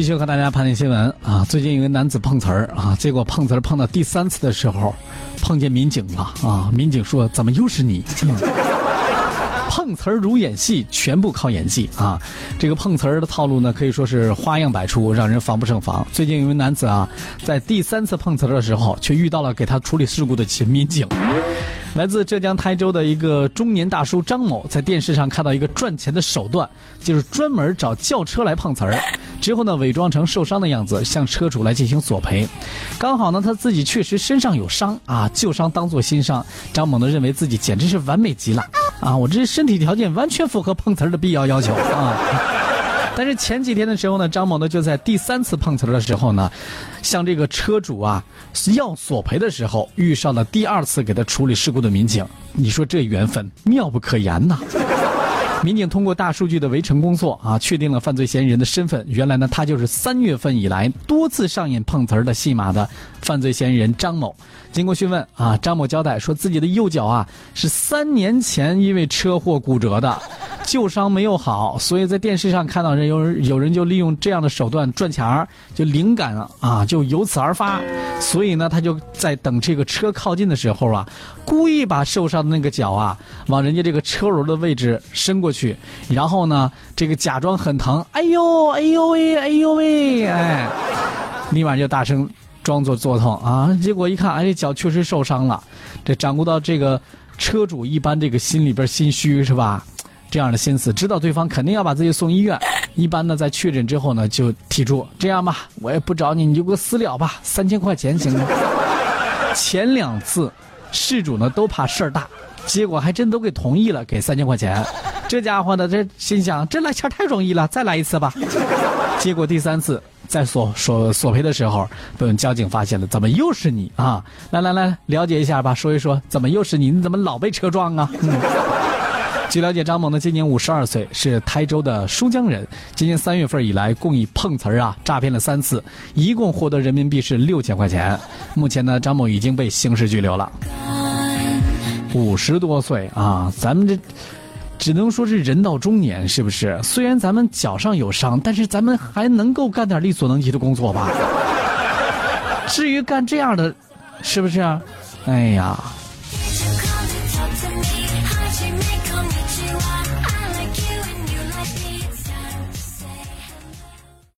继续和大家盘点新闻啊！最近有一个男子碰瓷儿啊，结果碰瓷儿碰到第三次的时候，碰见民警了啊！民警说：“怎么又是你？”碰瓷儿如演戏，全部靠演技啊！这个碰瓷儿的套路呢，可以说是花样百出，让人防不胜防。最近有一个男子啊，在第三次碰瓷儿的时候，却遇到了给他处理事故的民警。来自浙江台州的一个中年大叔张某，在电视上看到一个赚钱的手段，就是专门找轿车来碰瓷儿，之后呢伪装成受伤的样子向车主来进行索赔。刚好呢他自己确实身上有伤啊，旧伤当作新伤，张某呢认为自己简直是完美极了啊，我这身体条件完全符合碰瓷儿的必要要求啊。但是前几天的时候呢，张某呢就在第三次碰瓷的时候呢，向这个车主啊要索赔的时候，遇上了第二次给他处理事故的民警。你说这缘分妙不可言呐！民警通过大数据的围城工作啊，确定了犯罪嫌疑人的身份。原来呢，他就是3月份以来多次上演碰瓷儿的戏码的犯罪嫌疑人张某。经过询问啊，张某交代说自己的右脚啊是3年前因为车祸骨折的，旧伤没有好，所以在电视上看到人有人就利用这样的手段赚钱儿，就灵感啊就由此而发。所以呢，他就在等这个车靠近的时候啊，故意把受伤的那个脚啊往人家这个车轮的位置伸过去，然后呢，这个假装很疼，哎呦哎呦喂哎呦喂，哎，立马就大声装作作痛啊，结果一看，哎，脚确实受伤了。这掌握到这个车主一般这个心里边心虚是吧？这样的心思，知道对方肯定要把自己送医院，一般呢在确诊之后呢就提出，这样吧，我也不找你，你就给我私了吧，3000块钱行吗？前2次事主呢都怕事儿大，结果还真都给同意了，给3000块钱。这家伙呢这心想，这来钱太容易了，再来一次吧。结果第3次在索赔的时候，被交警发现了，怎么又是你啊？来了解一下吧，说一说怎么又是你，你怎么老被车撞啊？据了解，张某呢今年52岁，是台州的舒江人。今年3月份以来，共以碰瓷儿啊诈骗了3次，一共获得人民币是6000块钱。目前呢，张某已经被刑事拘留了。50多岁啊，咱们这只能说是人到中年，是不是？虽然咱们脚上有伤，但是咱们还能够干点力所能及的工作吧。至于干这样的，是不是？哎呀。